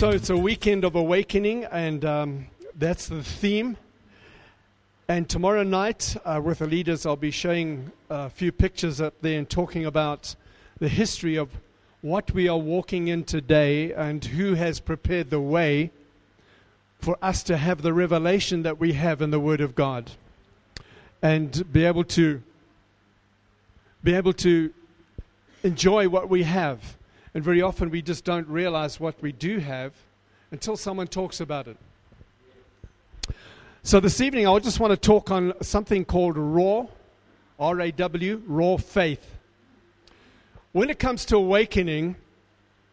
So it's a weekend of awakening, and that's the theme. And tomorrow night, with the leaders, I'll be showing a few pictures up there and talking about the history of what we are walking in today and who has prepared the way for us to have the revelation that we have in the Word of God and be able to enjoy what we have. And very often we just don't realize what we do have until someone talks about it. So this evening I just want to talk on something called raw, R-A-W, raw faith. When it comes to awakening,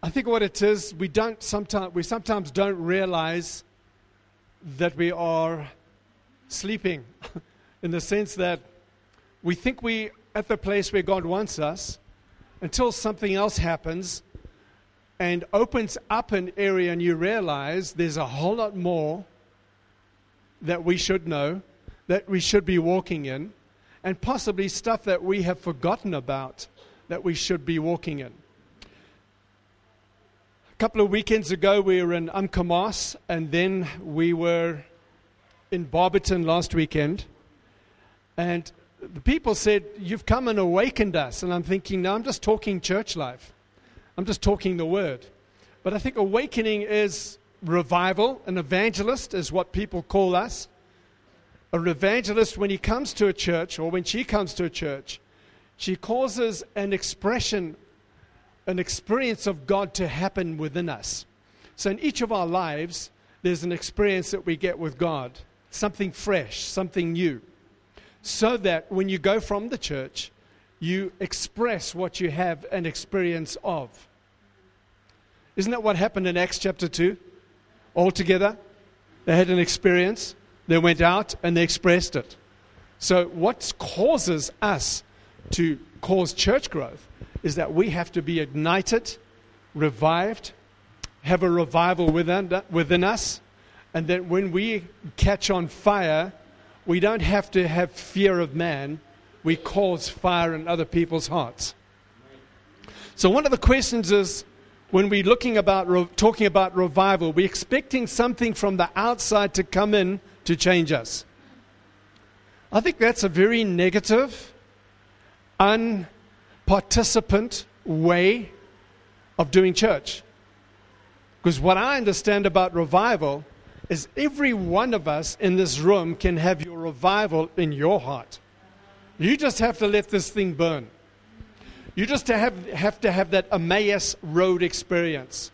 I think what it is, we sometimes don't realize that we are sleeping in the sense that we think we're at the place where God wants us until something else happens and opens up an area, and you realize there's a whole lot more that we should know, that we should be walking in, and possibly stuff that we have forgotten about that we should be walking in. A couple of weekends ago, we were in Amkamas, and then we were in Barberton last weekend, and the people said, "You've come and awakened us." And I'm thinking, no, I'm just talking church life. I'm just talking the Word. But I think awakening is revival. An evangelist is what people call us. An evangelist, when he comes to a church, or when she comes to a church, she causes an expression, an experience of God to happen within us. So in each of our lives, there's an experience that we get with God. Something fresh, something new. So that when you go from the church, you express what you have an experience of. Isn't that what happened in Acts chapter 2? All together, they had an experience, they went out and they expressed it. So what causes us to cause church growth is that we have to be ignited, revived, have a revival within us, and that when we catch on fire, we don't have to have fear of man. We cause fire in other people's hearts. So one of the questions is, when we're talking about revival, we're expecting something from the outside to come in to change us. I think that's a very negative, unparticipant way of doing church. Because what I understand about revival is every one of us in this room can have your revival in your heart. You just have to let this thing burn. You just have to have that Emmaus Road experience.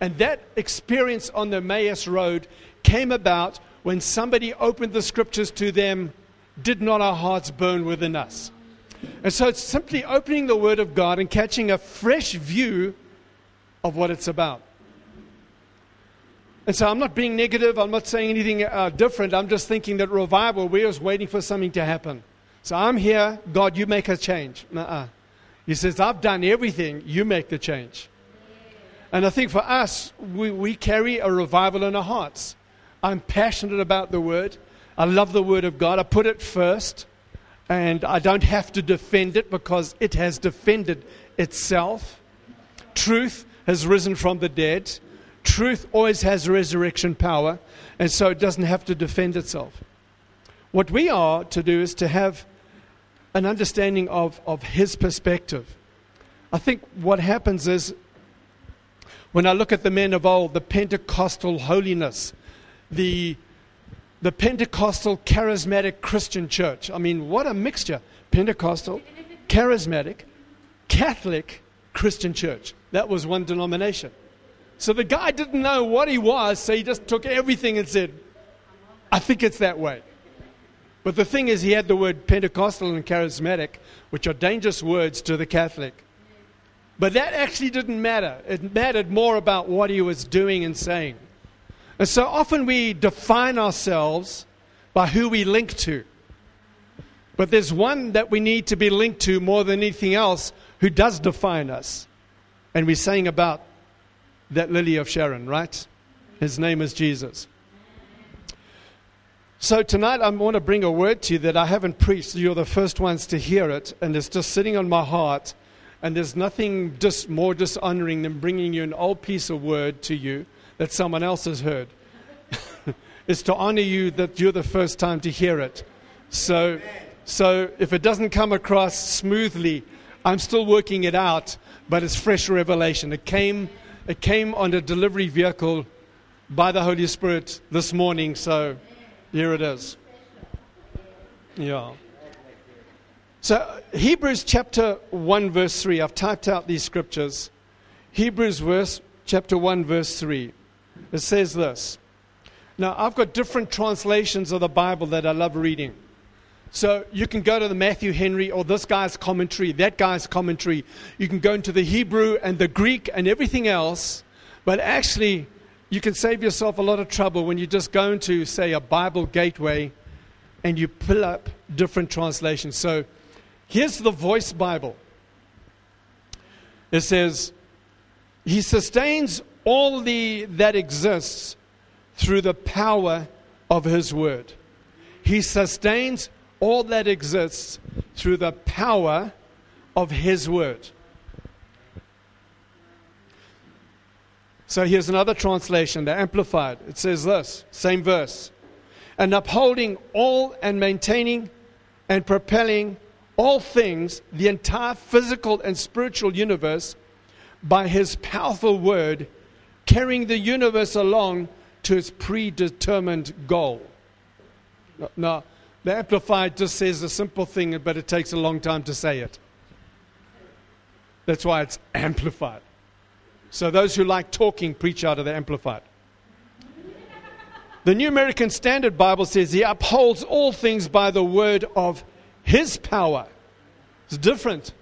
And that experience on the Emmaus Road came about when somebody opened the scriptures to them. Did not our hearts burn within us? And so it's simply opening the Word of God and catching a fresh view of what it's about. And so I'm not being negative. I'm not saying anything different. I'm just thinking that revival, we're just waiting for something to happen. So I'm here. God, you make a change. Nuh-uh. He says, I've done everything. You make the change. And I think for us, we carry a revival in our hearts. I'm passionate about the Word. I love the Word of God. I put it first. And I don't have to defend it because it has defended itself. Truth has risen from the dead. Truth always has resurrection power, and so it doesn't have to defend itself. What we are to do is to have an understanding of His perspective. I think what happens is, when I look at the men of old, the Pentecostal holiness, the Pentecostal charismatic Christian church. I mean, what a mixture. Pentecostal, charismatic, Catholic Christian church. That was one denomination. So the guy didn't know what he was, so he just took everything and said, I think it's that way. But the thing is, he had the word Pentecostal and charismatic, which are dangerous words to the Catholic. But that actually didn't matter. It mattered more about what he was doing and saying. And so often we define ourselves by who we link to. But there's one that we need to be linked to more than anything else who does define us. And we're saying about that Lily of Sharon, right? His name is Jesus. So tonight I want to bring a word to you that I haven't preached. You're the first ones to hear it, and it's just sitting on my heart, and there's nothing just more dishonoring than bringing you an old piece of word to you that someone else has heard. It's to honor you that you're the first time to hear it. So if it doesn't come across smoothly, I'm still working it out, but it's fresh revelation. It came on a delivery vehicle by the Holy Spirit this morning, so here it is. Yeah. So Hebrews chapter 1 verse 3. I've typed out these scriptures. Chapter 1 verse 3. It says this. Now, I've got different translations of the Bible that I love reading. So you can go to the Matthew Henry or this guy's commentary, that guy's commentary. You can go into the Hebrew and the Greek and everything else. But actually, you can save yourself a lot of trouble when you just go into, say, a Bible Gateway and you pull up different translations. So here's the Voice Bible. It says, He sustains all that exists through the power of His Word. He sustains all that exists through the power of His Word. So here's another translation, the Amplified. It says this, same verse. And upholding all and maintaining and propelling all things, the entire physical and spiritual universe, by His powerful Word, carrying the universe along to its predetermined goal. Now, the Amplified just says a simple thing, but it takes a long time to say it. That's why it's Amplified. So those who like talking, preach out of the Amplified. The New American Standard Bible says He upholds all things by the word of His power. It's different.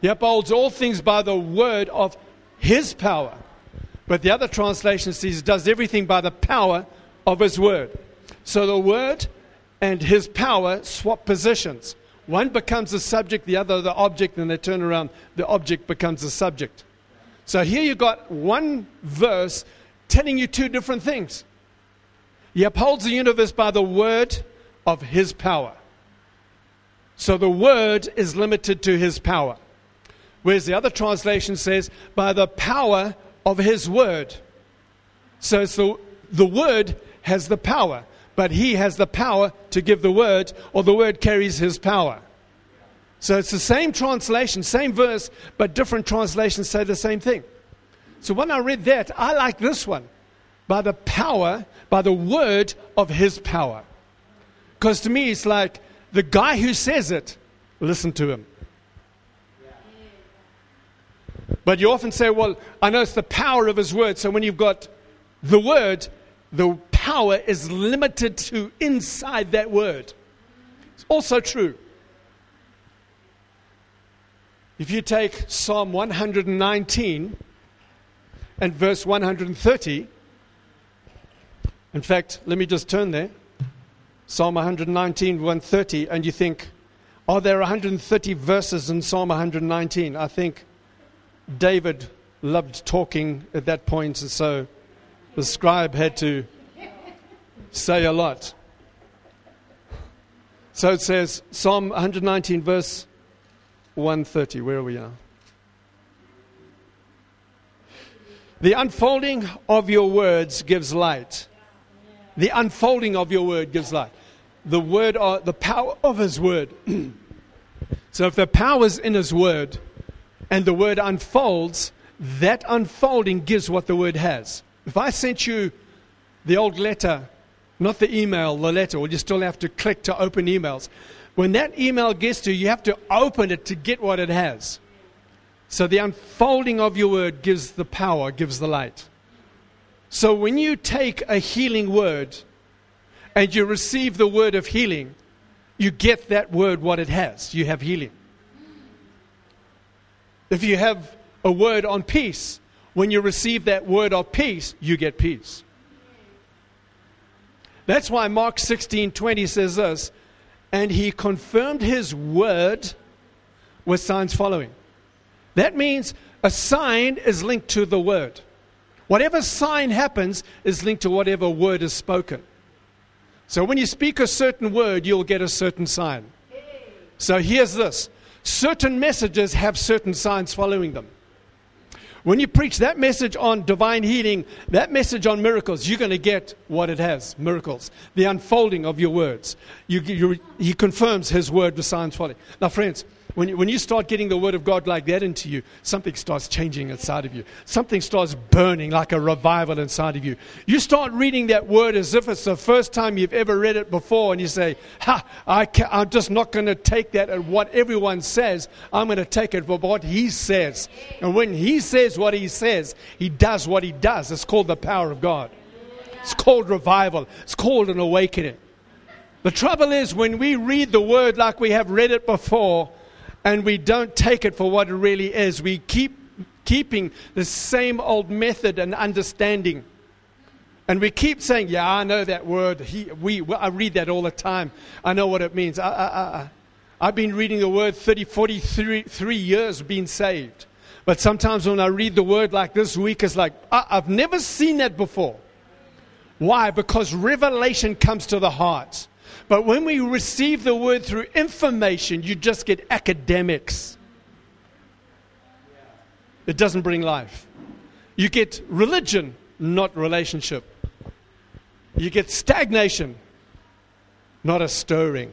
He upholds all things by the word of His power. But the other translation says He does everything by the power of His word. So the word and His power swap positions. One becomes the subject, the other the object, and they turn around. The object becomes the subject. So here you got one verse telling you two different things. He upholds the universe by the word of His power. So the word is limited to His power. Whereas the other translation says, by the power of His word. So it's the word has the power. But He has the power to give the word, or the word carries His power. So it's the same translation, same verse, but different translations say the same thing. So when I read that, I like this one. By the power, by the word of His power. Because to me, it's like the guy who says it, listen to him. But you often say, well, I know it's the power of His word. So when you've got the word, the power is limited to inside that word. It's also true. If you take Psalm 119 and verse 130, in fact, let me just turn there, Psalm 119, 130, and you think, are there 130 verses in Psalm 119? I think David loved talking at that point, and so the scribe had to say a lot. So it says, Psalm 119, verse 130. Where are we now? The unfolding of your words gives light. The unfolding of your word gives light. The word, the power of His word. So if the power is in His word, and the word unfolds, that unfolding gives what the word has. If I sent you the old letter, not the email, the letter, or you still have to click to open emails. When that email gets to you, you have to open it to get what it has. So the unfolding of your word gives the power, gives the light. So when you take a healing word and you receive the word of healing, you get that word what it has. You have healing. If you have a word on peace, when you receive that word of peace, you get peace. That's why Mark 16:20 says this, and He confirmed His word with signs following. That means a sign is linked to the word. Whatever sign happens is linked to whatever word is spoken. So when you speak a certain word, you'll get a certain sign. So here's this. Certain messages have certain signs following them. When you preach that message on divine healing, that message on miracles, you're going to get what it has, miracles, the unfolding of your words. He confirms his word with signs following. Now, friends, when you start getting the word of God like that into you, something starts changing inside of you. Something starts burning like a revival inside of you. You start reading that word as if it's the first time you've ever read it before, and you say, I'm just not going to take that at what everyone says. I'm going to take it for what he says. And when he says what he says, he does what he does. It's called the power of God. It's called revival. It's called an awakening. The trouble is, when we read the word like we have read it before, and we don't take it for what it really is. We keep keeping the same old method and understanding. And we keep saying, yeah, I know that word. I read that all the time. I know what it means. I've been reading the word 30, 43 years, being saved. But sometimes when I read the word like this week, it's like, I've never seen that before. Why? Because revelation comes to the heart. But when we receive the word through information, you just get academics. It doesn't bring life. You get religion, not relationship. You get stagnation, not a stirring.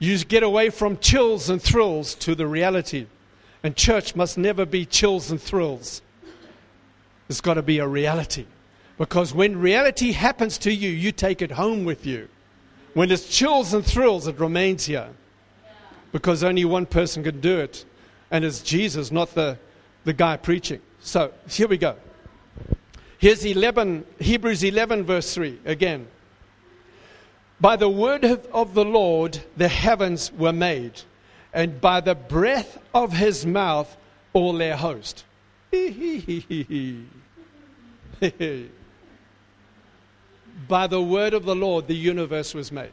You get away from chills and thrills to the reality. And church must never be chills and thrills. It's got to be a reality. Because when reality happens to you, you take it home with you. When it's chills and thrills, it remains here. Because only one person can do it. And it's Jesus, not the guy preaching. So, here we go. Here's Hebrews 11, verse 3, again. By the word of the Lord, the heavens were made. And by the breath of his mouth, all their host. By the word of the Lord, the universe was made.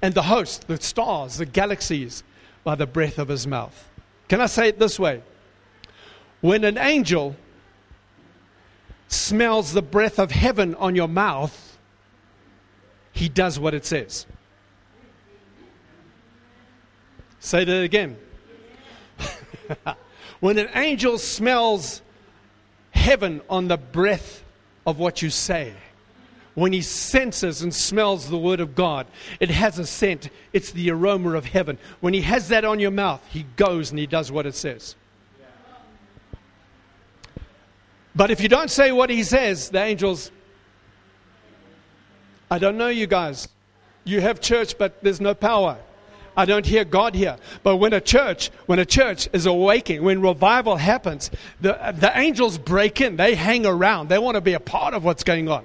And the host, the stars, the galaxies, by the breath of his mouth. Can I say it this way? When an angel smells the breath of heaven on your mouth, he does what it says. Say that again. When an angel smells heaven on the breath of what you say, when he senses and smells the word of God, it has a scent. It's the aroma of heaven. When he has that on your mouth, he goes and he does what it says. But if you don't say what he says, the angels, I don't know you guys. You have church, but there's no power. I don't hear God here. But when a church is awakening, when revival happens, the angels break in. They hang around. They want to be a part of what's going on.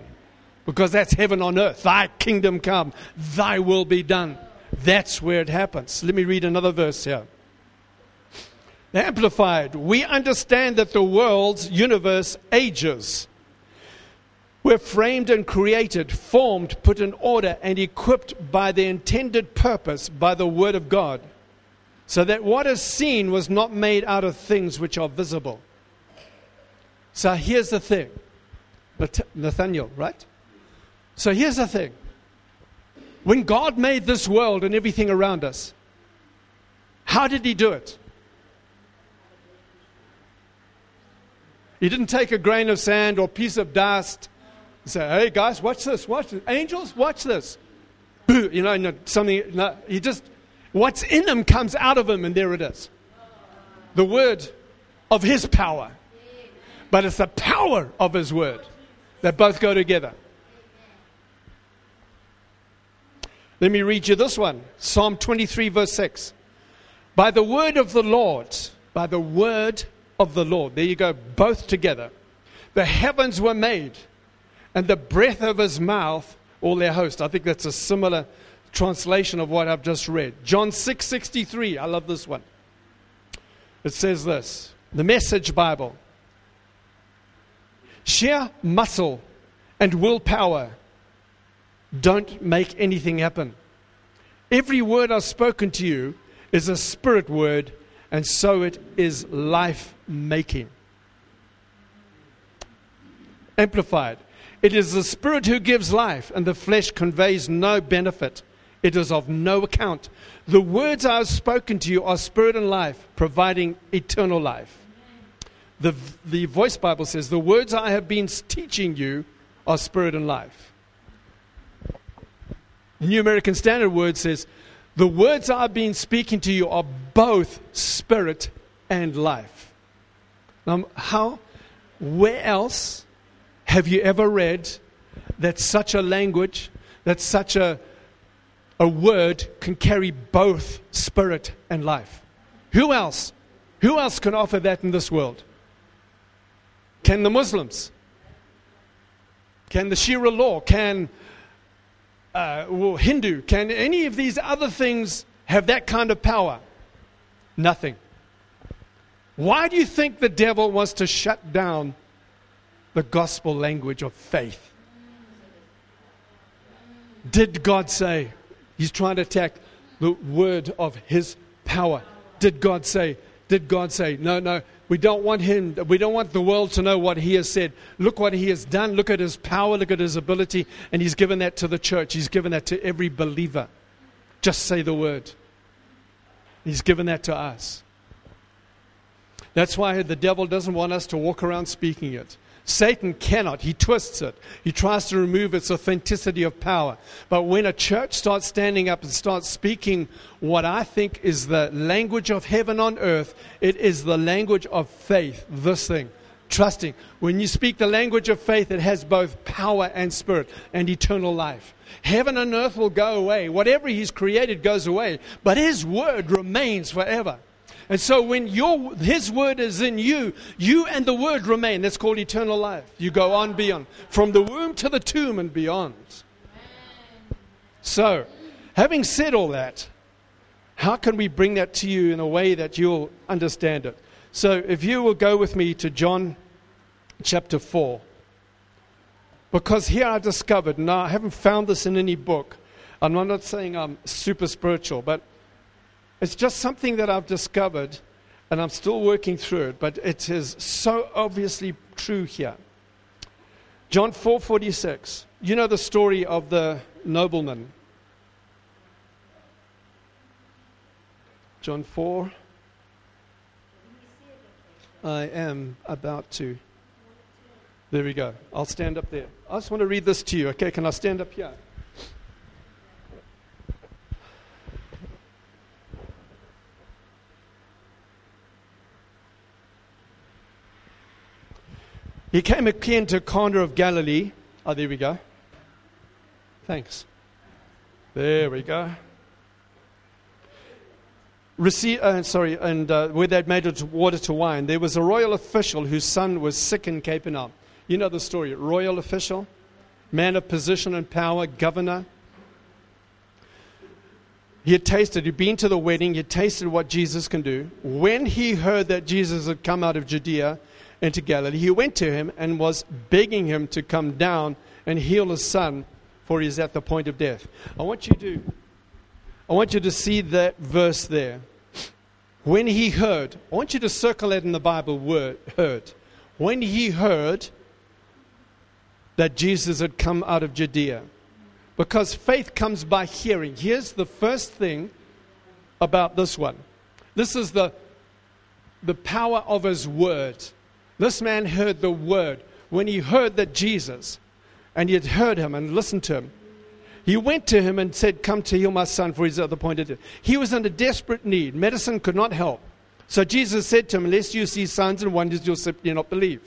Because that's heaven on earth. Thy kingdom come. Thy will be done. That's where it happens. Let me read another verse here. The Amplified. We understand that the world's universe ages. We're framed and created, formed, put in order, and equipped by the intended purpose by the word of God, so that what is seen was not made out of things which are visible. So here's the thing. Nathaniel, right? So here's the thing. When God made this world and everything around us, how did he do it? He didn't take a grain of sand or piece of dust and say, hey guys, watch this, watch this. Angels, watch this. Boo, he just, what's in him comes out of him, and there it is. The word of his power. But it's the power of his word. They both go together. Let me read you this one. Psalm 23, verse 6. By the word of the Lord, by the word of the Lord. There you go, both together. The heavens were made, and the breath of his mouth, all their host. I think that's a similar translation of what I've just read. John 6:63. I love this one. It says this, the Message Bible. Sheer muscle and willpower don't make anything happen. Every word I've spoken to you is a spirit word, and so it is life-making. Amplified. It is the spirit who gives life, and the flesh conveys no benefit. It is of no account. The words I have spoken to you are spirit and life, providing eternal life. The Voice Bible says, the words I have been teaching you are spirit and life. The New American Standard Word says, the words I have been speaking to you are both spirit and life. Now, where else have you ever read that such a language, that such a word can carry both spirit and life? Who else? Who else can offer that in this world? Can the Muslims? Can the Sharia law? Can Hindu? Can any of these other things have that kind of power? Nothing. Why do you think the devil wants to shut down the gospel language of faith? Did God say? He's trying to attack the word of his power. Did God say? Did God say? No, we don't want him. We don't want the world to know what he has said. Look what he has done. Look at his power. Look at his ability. And he's given that to the church. He's given that to every believer. Just say the word. He's given that to us. That's why the devil doesn't want us to walk around speaking it. Satan cannot. He twists it. He tries to remove its authenticity of power. But when a church starts standing up and starts speaking what I think is the language of heaven on earth, it is the language of faith, this thing, trusting. When you speak the language of faith, it has both power and spirit and eternal life. Heaven and earth will go away. Whatever he's created goes away. But his word remains forever. And so when his word is in you, you and the word remain. That's called eternal life. You go on beyond. From the womb to the tomb and beyond. So, having said all that, how can we bring that to you in a way that you'll understand it? So, if you will go with me to John chapter 4. Because here I discovered, now I haven't found this in any book. And I'm not saying I'm super spiritual, but it's just something that I've discovered, and I'm still working through it, but it is so obviously true here. John 4:46. You know the story of the nobleman. John 4. I am about to. There we go. I'll stand up there. I just want to read this to you. Okay, can I stand up here? He came again to Cana of Galilee. Oh, there we go. Thanks. There we go. Where they'd made it water to wine, there was a royal official whose son was sick in Capernaum. You know the story. Royal official, man of position and power, governor. He'd been to the wedding, he'd tasted what Jesus can do. When he heard that Jesus had come out of Judea into Galilee, he went to him and was begging him to come down and heal his son, for he is at the point of death. I want you to see that verse there. When he heard, I want you to circle that in the Bible word, heard. When he heard that Jesus had come out of Judea. Because faith comes by hearing. Here's the first thing about this one. This is the power of his word. This man heard the word. When he heard that Jesus, and he had heard him and listened to him, he went to him and said, come to heal my son, for he's at the point of death. He was under desperate need. Medicine could not help. So Jesus said to him, unless you see signs and wonders, you'll simply not believe.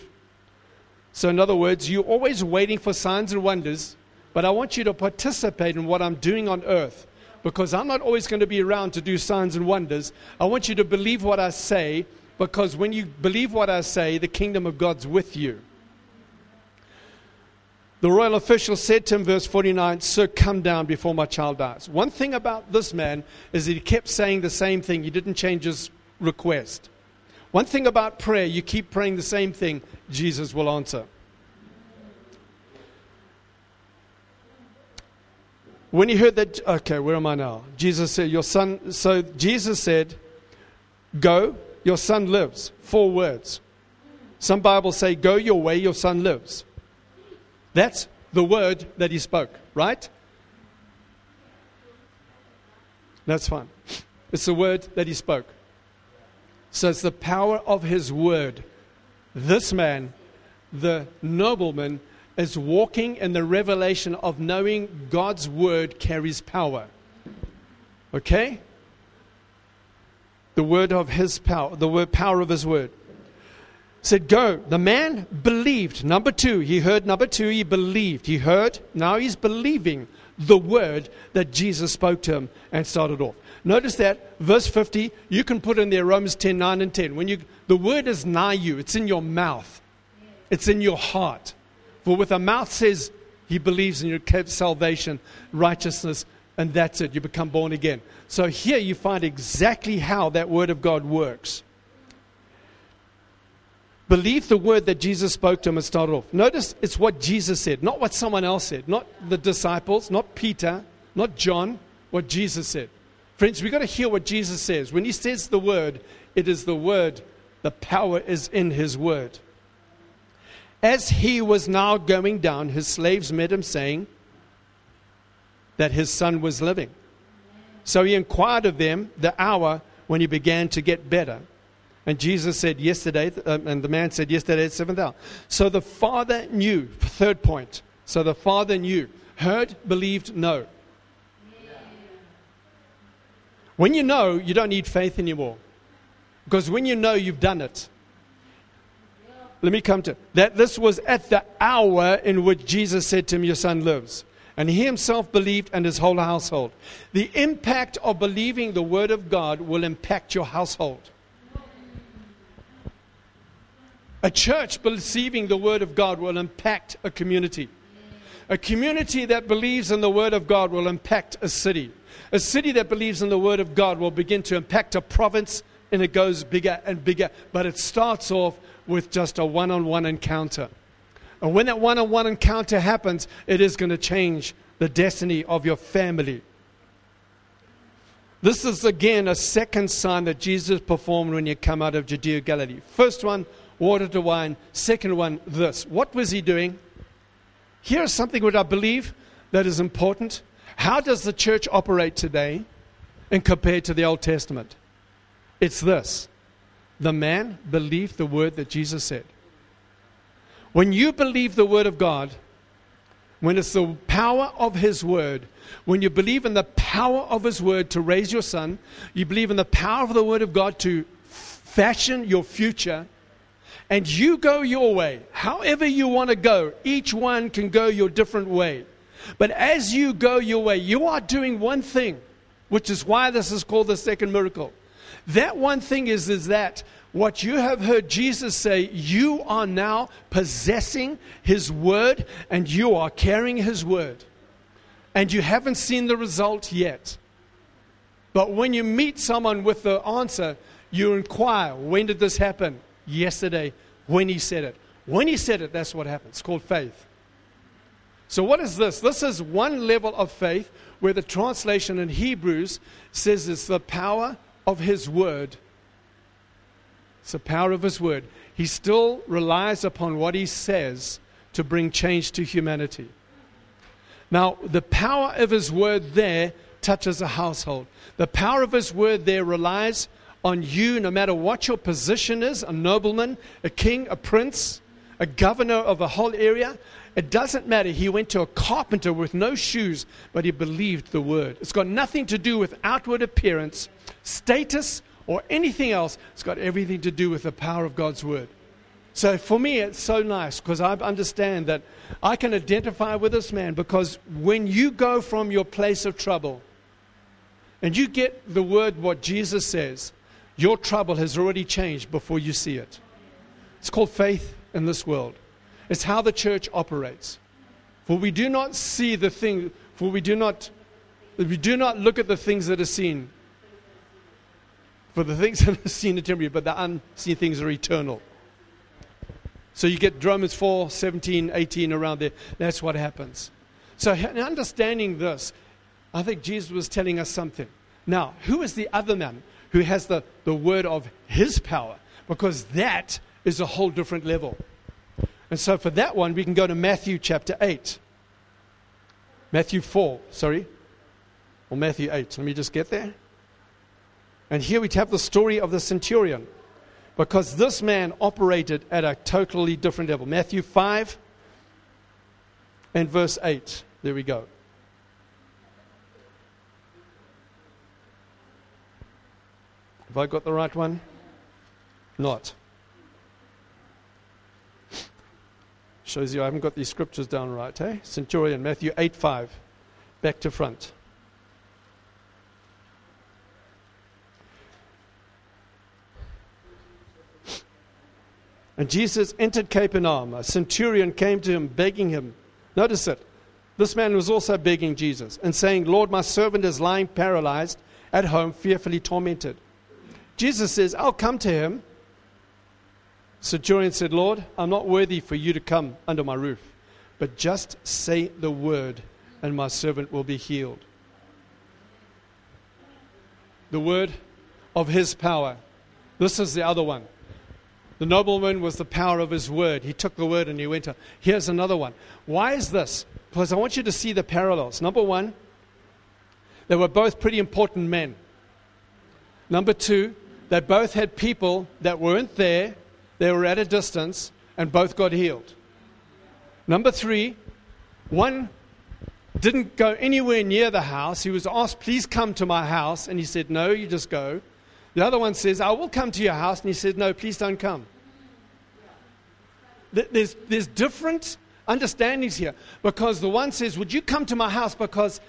So in other words, you're always waiting for signs and wonders, but I want you to participate in what I'm doing on earth, because I'm not always going to be around to do signs and wonders. I want you to believe what I say, because when you believe what I say, the kingdom of God's with you. The royal official said to him, verse 49, sir, come down before my child dies. One thing about this man is that he kept saying the same thing. He didn't change his request. One thing about prayer, you keep praying the same thing, Jesus will answer. When he heard that, okay, where am I now? Jesus said, Jesus said, go. Your son lives. 4 words. Some Bibles say, go your way, your son lives. That's the word that he spoke, right? That's fine. It's the word that he spoke. So it's the power of his word. This man, the nobleman, is walking in the revelation of knowing God's word carries power. Okay? The word of his power, the word power of his word. Said, go. The man believed. Number two, he heard. Number two, he believed. He heard. Now he's believing the word that Jesus spoke to him and started off. Notice that, verse 50, you can put in there Romans 10, 9 and 10. When you, the word is nigh you. It's in your mouth. It's in your heart. For with a mouth says he believes in your salvation, righteousness, and that's it. You become born again. So here you find exactly how that word of God works. Believe the word that Jesus spoke to him and started off. Notice it's what Jesus said, not what someone else said, not the disciples, not Peter, not John, what Jesus said. Friends, we've got to hear what Jesus says. When he says the word, it is the word. The power is in his word. As he was now going down, his slaves met him saying that his son was living. So he inquired of them the hour when he began to get better. And Jesus said yesterday, and the man said yesterday at 7th hour. So the father knew, third point. So the father knew, heard, believed, no. When you know, you don't need faith anymore. Because when you know, you've done it. Let me come to that. This was at the hour in which Jesus said to him, your son lives. And he himself believed and his whole household. The impact of believing the word of God will impact your household. A church believing the word of God will impact a community. A community that believes in the word of God will impact a city. A city that believes in the word of God will begin to impact a province, and it goes bigger and bigger. But it starts off with just a one-on-one encounter. And when that one-on-one encounter happens, it is going to change the destiny of your family. This is, again, a second sign that Jesus performed when you come out of Judea, Galilee. First one, water to wine. Second one, this. What was he doing? Here is something which I believe that is important. How does the church operate today and compared to the Old Testament? It's this. The man believed the word that Jesus said. When you believe the word of God, when it's the power of his word, when you believe in the power of his word to raise your son, you believe in the power of the word of God to fashion your future, and you go your way, however you want to go. Each one can go your different way. But as you go your way, you are doing one thing, which is why this is called the second miracle. That one thing is that what you have heard Jesus say, you are now possessing his word and you are carrying his word. And you haven't seen the result yet. But when you meet someone with the answer, you inquire, when did this happen? Yesterday, when he said it. When he said it, that's what happens. It's called faith. So what is this? This is one level of faith where the translation in Hebrews says it's the power of his word. It's the power of his word. He still relies upon what he says to bring change to humanity. Now, the power of his word there touches a household. The power of his word there relies on you, no matter what your position is, a nobleman, a king, a prince, a governor of a whole area. It doesn't matter. He went to a carpenter with no shoes, but he believed the word. It's got nothing to do with outward appearance, status, or anything else. It's got everything to do with the power of God's word. So for me, it's so nice because I understand that I can identify with this man, because when you go from your place of trouble and you get the word what Jesus says, your trouble has already changed before you see it. It's called faith in this world. It's how the church operates. For we do not see the thing, for we do not look at the things that are seen. For the things that are seen are temporary, but the unseen things are eternal. So you get Romans 4, 17, 18 around there. That's what happens. So in understanding this, I think Jesus was telling us something. Now, who is the other man who has the word of his power? Because that is a whole different level. And so for that one, we can go to Matthew chapter 8. Matthew 4, sorry. or Matthew 8. Let me just get there. And here we have the story of the centurion, because this man operated at a totally different level. Matthew 5 and verse 8. There we go. Have I got the right one? Not. Shows you I haven't got these scriptures down right, eh? Centurion, Matthew 8:5, back to front. And Jesus entered Capernaum. A centurion came to him, begging him. Notice it. This man was also begging Jesus and saying, "Lord, my servant is lying paralyzed at home, fearfully tormented." Jesus says, "I'll come to him." Centurion said, "Lord, I'm not worthy for you to come under my roof, but just say the word and my servant will be healed." The word of his power. This is the other one. The nobleman was the power of his word. He took the word and he went on. Here's another one. Why is this? Because I want you to see the parallels. Number one, they were both pretty important men. Number two, they both had people that weren't there. They were at a distance, and both got healed. Number three, one didn't go anywhere near the house. He was asked, "Please come to my house." And he said, "No, you just go." The other one says, "I will come to your house." And he said, "No, please don't come." There's different understandings here, because the one says, "Would you come to my house?" Because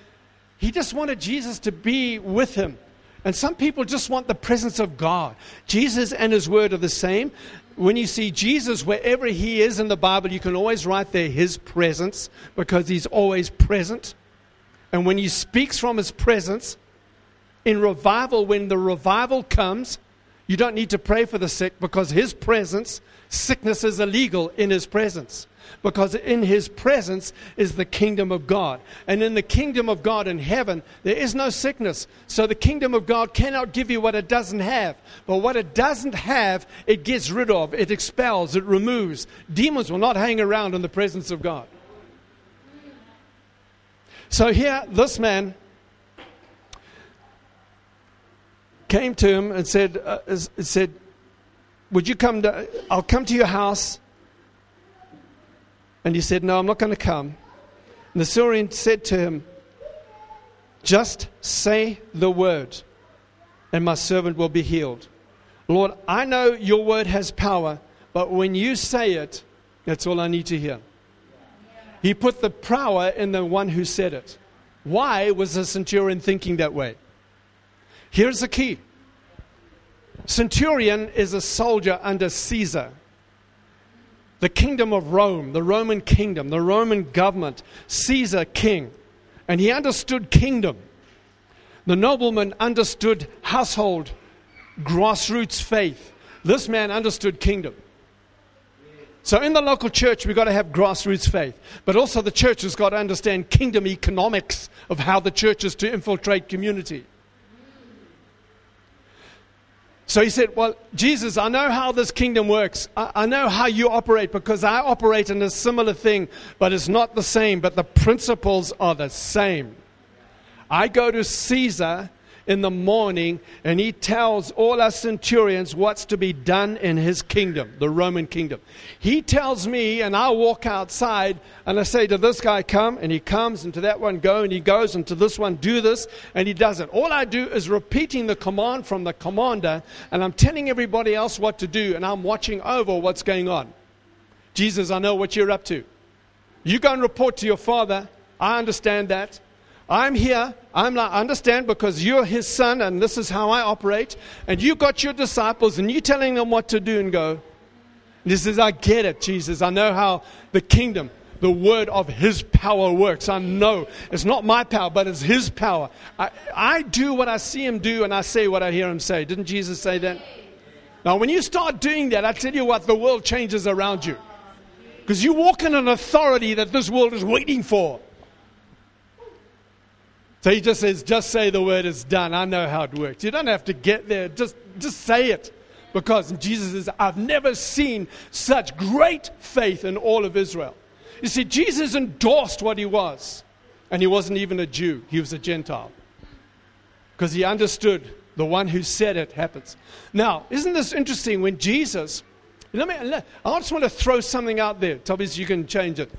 he just wanted Jesus to be with him. And some people just want the presence of God. Jesus and his word are the same. When you see Jesus, wherever he is in the Bible, you can always write there his presence, because he's always present. And when he speaks from his presence, in revival, when the revival comes, you don't need to pray for the sick, because his presence, sickness is illegal in his presence. Because in his presence is the kingdom of God. And in the kingdom of God in heaven, there is no sickness. So the kingdom of God cannot give you what it doesn't have. But what it doesn't have, it gets rid of. It expels. It removes. Demons will not hang around in the presence of God. So here, this man came to him and said, "Would you come? I'll come to your house." And he said, "No, I'm not going to come." And the Syrian said to him, "Just say the word, and my servant will be healed. Lord, I know your word has power, but when you say it, that's all I need to hear." He put the power in the one who said it. Why was the centurion thinking that way? Here's the key. Centurion is a soldier under Caesar. The kingdom of Rome, the Roman kingdom, the Roman government, Caesar king. And he understood kingdom. The nobleman understood household, grassroots faith. This man understood kingdom. So in the local church, we've got to have grassroots faith. But also the church has got to understand kingdom economics of how the church is to infiltrate community. So he said, "Well, Jesus, I know how this kingdom works. I know how you operate, because I operate in a similar thing, but it's not the same. But the principles are the same. I go to Caesar in the morning, and he tells all us centurions what's to be done in his kingdom, the Roman kingdom. He tells me, and I walk outside, and I say to this guy, 'Come,' and he comes, and to that one, 'Go,' and he goes, and to this one, 'Do this,' and he does it. All I do is repeating the command from the commander, and I'm telling everybody else what to do, and I'm watching over what's going on. Jesus, I know what you're up to. You go and report to your father. I understand that. I'm here. I understand, because you're his son, and this is how I operate. And you got your disciples, and you're telling them what to do and go." And he says, "I get it, Jesus. I know how the kingdom, the word of his power works. I know it's not my power, but it's his power. I do what I see him do, and I say what I hear him say." Didn't Jesus say that? Now, when you start doing that, I tell you what, the world changes around you. Because you walk in an authority that this world is waiting for. So he just says, "Just say the word, it's done. I know how it works. You don't have to get there. Just say it." Because Jesus says, "I've never seen such great faith in all of Israel." You see, Jesus endorsed what he was. And he wasn't even a Jew. He was a Gentile. because he understood the one who said it happens. Now, isn't this interesting when Jesus... I just want to throw something out there. Tobias, you can change it.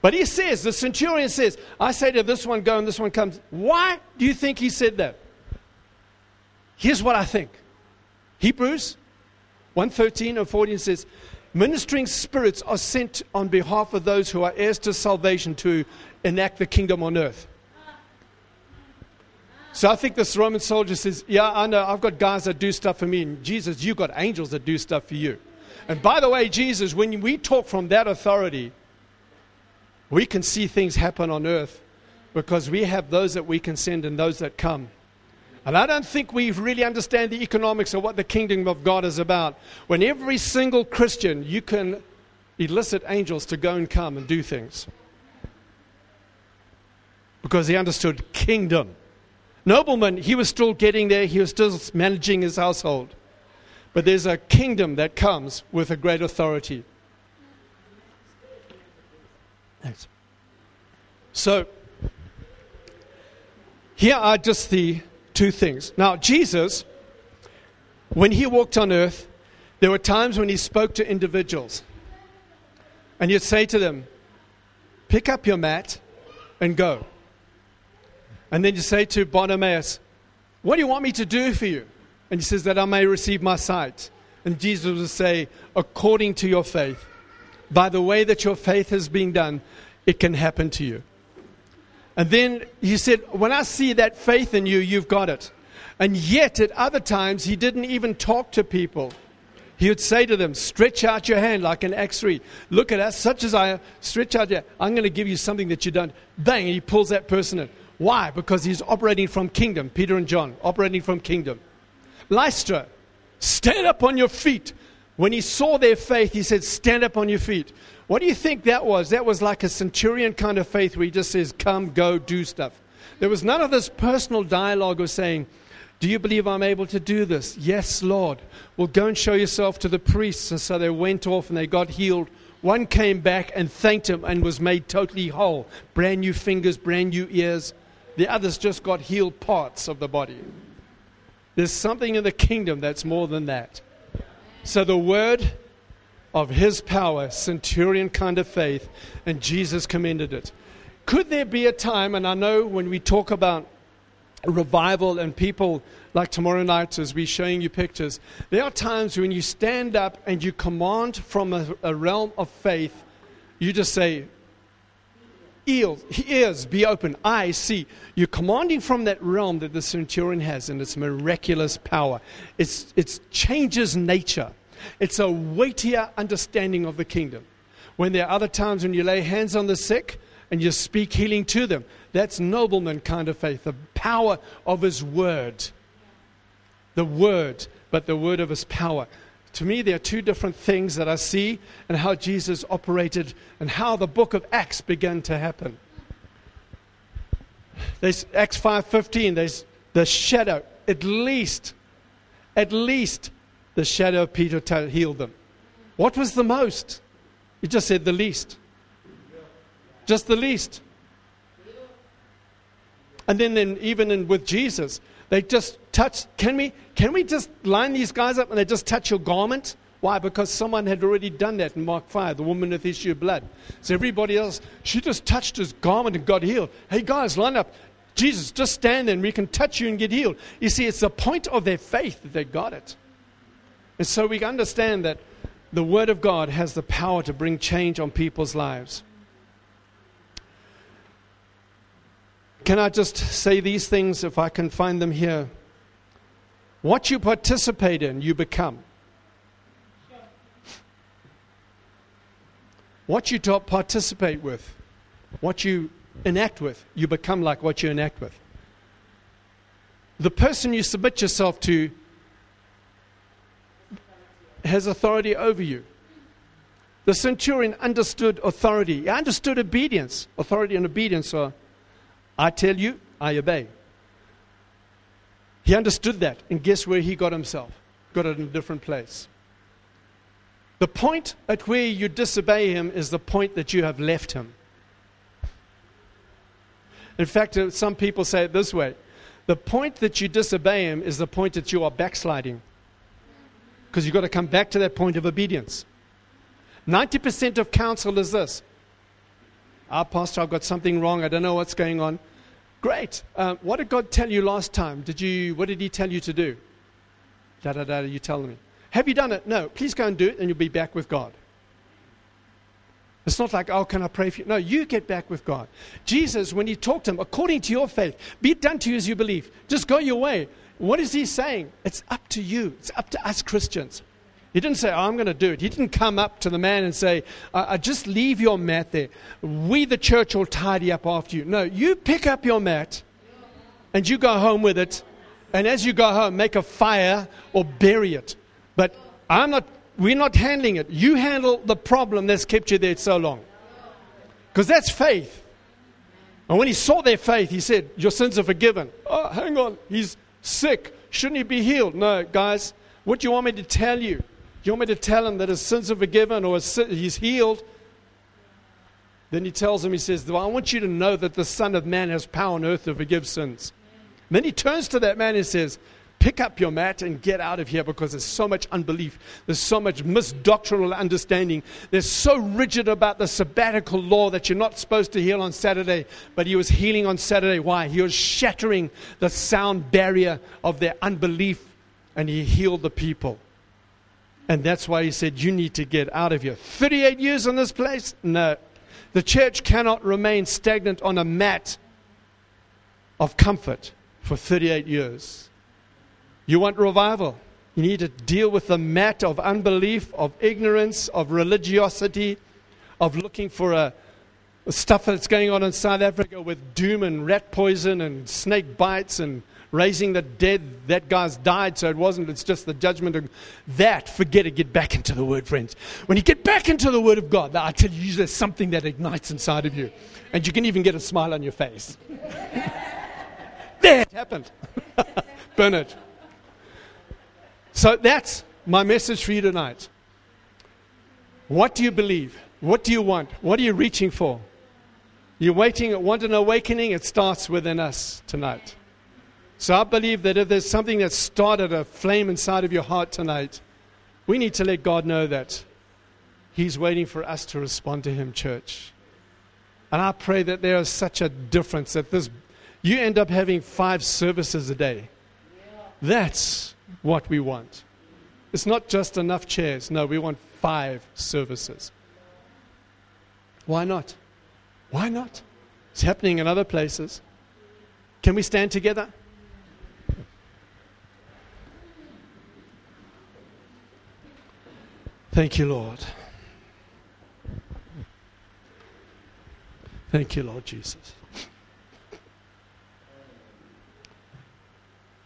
But he says, the centurion says, I say to this one, go, and this one comes. Why do you think he said that? Here's what I think. Hebrews 1:13 and 14 says, ministering spirits are sent on behalf of those who are heirs to salvation to enact the kingdom on earth. So I think this Roman soldier says, yeah, I know, I've got guys that do stuff for me. And Jesus, you've got angels that do stuff for you. And by the way, Jesus, when we talk from that authority, we can see things happen on earth because we have those that we can send and those that come. And I don't think we really understand the economics of what the kingdom of God is about. When every single Christian, you can elicit angels to go and come and do things. Because he understood kingdom. Nobleman, he was still getting there. He was still managing his household. But there's a kingdom that comes with a great authority. So, here are just the two things. Now, Jesus, when he walked on earth, there were times when he spoke to individuals. And he'd say to them, pick up your mat and go. And then you say to Bartimaeus, what do you want me to do for you? And he says, that I may receive my sight. And Jesus will say, according to your faith, by the way that your faith has been done, it can happen to you. And then he said, when I see that faith in you, you've got it. And yet at other times, he didn't even talk to people. He would say to them, stretch out your hand like in Acts 3. Look at us, such as I am, stretch out your hand. I'm going to give you something that you don't. Bang, and he pulls that person in. Why? Because he's operating from kingdom. Peter and John, operating from kingdom. Lystra, stand up on your feet. When he saw their faith, he said, stand up on your feet. What do you think that was? That was like a centurion kind of faith where he just says, come, go, do stuff. There was none of this personal dialogue of saying, do you believe I'm able to do this? Yes, Lord. Well, go and show yourself to the priests. And so they went off and they got healed. One came back and thanked him and was made totally whole. Brand new fingers, brand new ears. The others just got healed parts of the body. There's something in the kingdom that's more than that. So the word of his power, centurion kind of faith, and Jesus commended it. Could there be a time, and I know when we talk about revival and people like tomorrow night as we're showing you pictures, there are times when you stand up and you command from a realm of faith, you just say, ears be open, I see. You're commanding from that realm that the centurion has and its miraculous power. It changes nature. It's a weightier understanding of the kingdom. When there are other times when you lay hands on the sick and you speak healing to them, that's nobleman kind of faith, the power of his word. The word, but the word of his power. To me, there are two different things that I see and how Jesus operated and how the book of Acts began to happen. Acts 5:15, there's the shadow, at least the shadow of Peter healed them. What was the most? He just said the least. Just the least. And then even with Jesus, they just touch. Can we just line these guys up and they just touch your garment? Why? Because someone had already done that in Mark 5, the woman with issue of blood. So everybody else, she just touched his garment and got healed. Hey guys, line up. Jesus, just stand there and we can touch you and get healed. You see, it's the point of their faith that they got it. And so we understand that the Word of God has the power to bring change on people's lives. Can I just say these things if I can find them here? What you participate in, you become. What you participate with, what you enact with, you become like what you enact with. The person you submit yourself to has authority over you. The centurion understood authority. He understood obedience. Authority and obedience are, I tell you, I obey. He understood that. And guess where he got himself? Got it in a different place. The point at where you disobey him is the point that you have left him. In fact, some people say it this way. The point that you disobey him is the point that you are backsliding. Because you've got to come back to that point of obedience. 90% of counsel is this. Pastor, I've got something wrong. I don't know what's going on. Great. What did God tell you last time? What did he tell you to do? You tell me. Have you done it? No. Please go and do it and you'll be back with God. It's not like, can I pray for you? No, you get back with God. Jesus, when he talked to him, according to your faith, be it done to you as you believe. Just go your way. What is he saying? It's up to you. It's up to us Christians. He didn't say, I'm going to do it. He didn't come up to the man and say, just leave your mat there. We, the church, will tidy up after you. No, you pick up your mat and you go home with it. And as you go home, make a fire or bury it. But we're not handling it. You handle the problem that's kept you there so long. Because that's faith. And when he saw their faith, he said, your sins are forgiven. Oh, hang on. He's sick. Shouldn't he be healed? No, guys. What do you want me to tell you? You want me to tell him that his sins are forgiven or he's healed? Then he tells him, he says, well, I want you to know that the Son of Man has power on earth to forgive sins. And then he turns to that man and says, pick up your mat and get out of here because there's so much unbelief. There's so much misdoctrinal understanding. They're so rigid about the sabbatical law that you're not supposed to heal on Saturday. But he was healing on Saturday. Why? He was shattering the sound barrier of their unbelief and he healed the people. And that's why he said, you need to get out of here. 38 years in this place? No. The church cannot remain stagnant on a mat of comfort for 38 years. You want revival. You need to deal with the mat of unbelief, of ignorance, of religiosity, of looking for stuff that's going on in South Africa with doom and rat poison and snake bites and raising the dead. That guy's died, so it's just the judgment of that. Forget it. Get back into the Word, friends. When you get back into the Word of God, I tell you, there's something that ignites inside of you. And you can even get a smile on your face. There, it happened. Burn it. So that's my message for you tonight. What do you believe? What do you want? What are you reaching for? You're want an awakening? It starts within us tonight. So I believe that if there's something that started a flame inside of your heart tonight, we need to let God know that He's waiting for us to respond to Him, church. And I pray that there is such a difference that you end up having 5 services a day. That's what we want. It's not just enough chairs. No, we want 5 services. Why not? Why not? It's happening in other places. Can we stand together? Thank you, Lord. Thank you, Lord Jesus.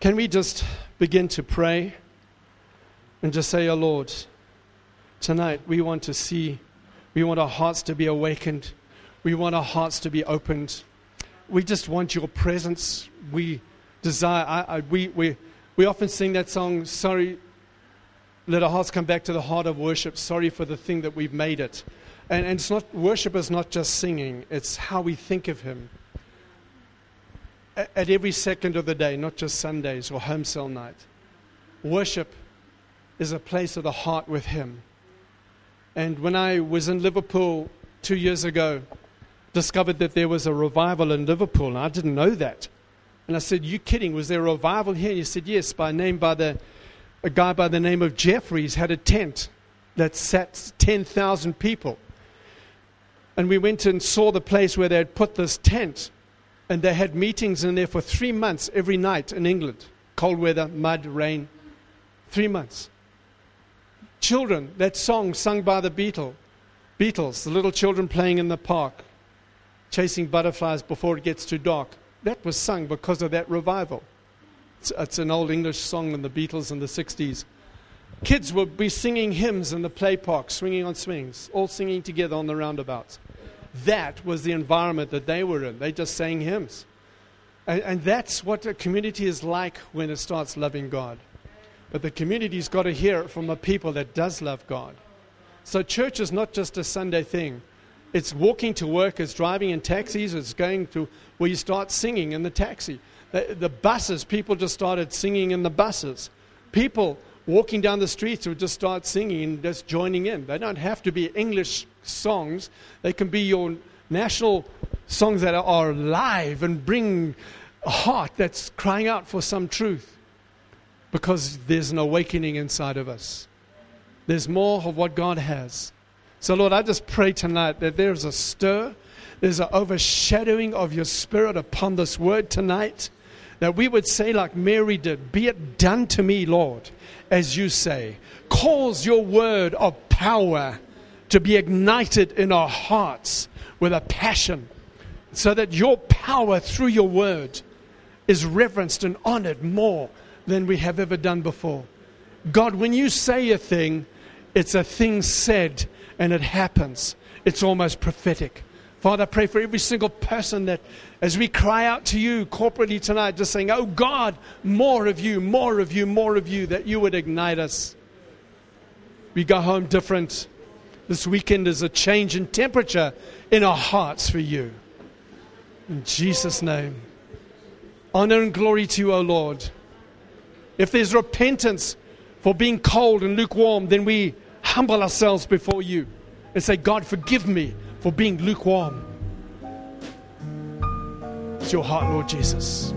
Can we just begin to pray and just say, oh Lord, tonight we want our hearts to be awakened. We want our hearts to be opened. We just want your presence. We desire, we often sing that song, sorry, let our hearts come back to the heart of worship. Sorry for the thing that we've made it. And it's not, worship is not just singing, it's how we think of Him. At every second of the day, not just Sundays or home cell night. Worship is a place of the heart with Him. And when I was in Liverpool 2 years ago, discovered that there was a revival in Liverpool, and I didn't know that. And I said, you kidding, was there a revival here? And he said, yes, a guy by the name of Jeffreys had a tent that sat 10,000 people. And we went and saw the place where they had put this tent. And they had meetings in there for 3 months every night in England. Cold weather, mud, rain. 3 months. Children, that song sung by the Beatles, the little children playing in the park, chasing butterflies before it gets too dark. That was sung because of that revival. It's an old English song in the Beatles in the 60s. Kids would be singing hymns in the play park, swinging on swings, all singing together on the roundabouts. That was the environment that they were in. They just sang hymns. And that's what a community is like when it starts loving God. But the community's got to hear it from a people that does love God. So church is not just a Sunday thing. It's walking to work, it's driving in taxis, it's going to where you start singing in the taxi. The buses, people just started singing in the buses. People walking down the streets would just start singing and just joining in. They don't have to be English songs. They can be your national songs that are alive and bring a heart that's crying out for some truth. Because there's an awakening inside of us. There's more of what God has. So Lord, I just pray tonight that there's a stir, there's an overshadowing of your Spirit upon this word tonight, that we would say like Mary did, be it done to me, Lord, as you say. Cause your word of power to be ignited in our hearts with a passion, so that your power through your word is reverenced and honored more than we have ever done before. God, when you say a thing, it's a thing said and it happens. It's almost prophetic. Father, I pray for every single person that as we cry out to you corporately tonight, just saying, oh God, more of you, more of you, more of you, that you would ignite us. We go home different. This weekend is a change in temperature in our hearts for you. In Jesus' name, honor and glory to you, O Lord. If there's repentance for being cold and lukewarm, then we humble ourselves before you and say, God, forgive me for being lukewarm. It's your heart, Lord Jesus.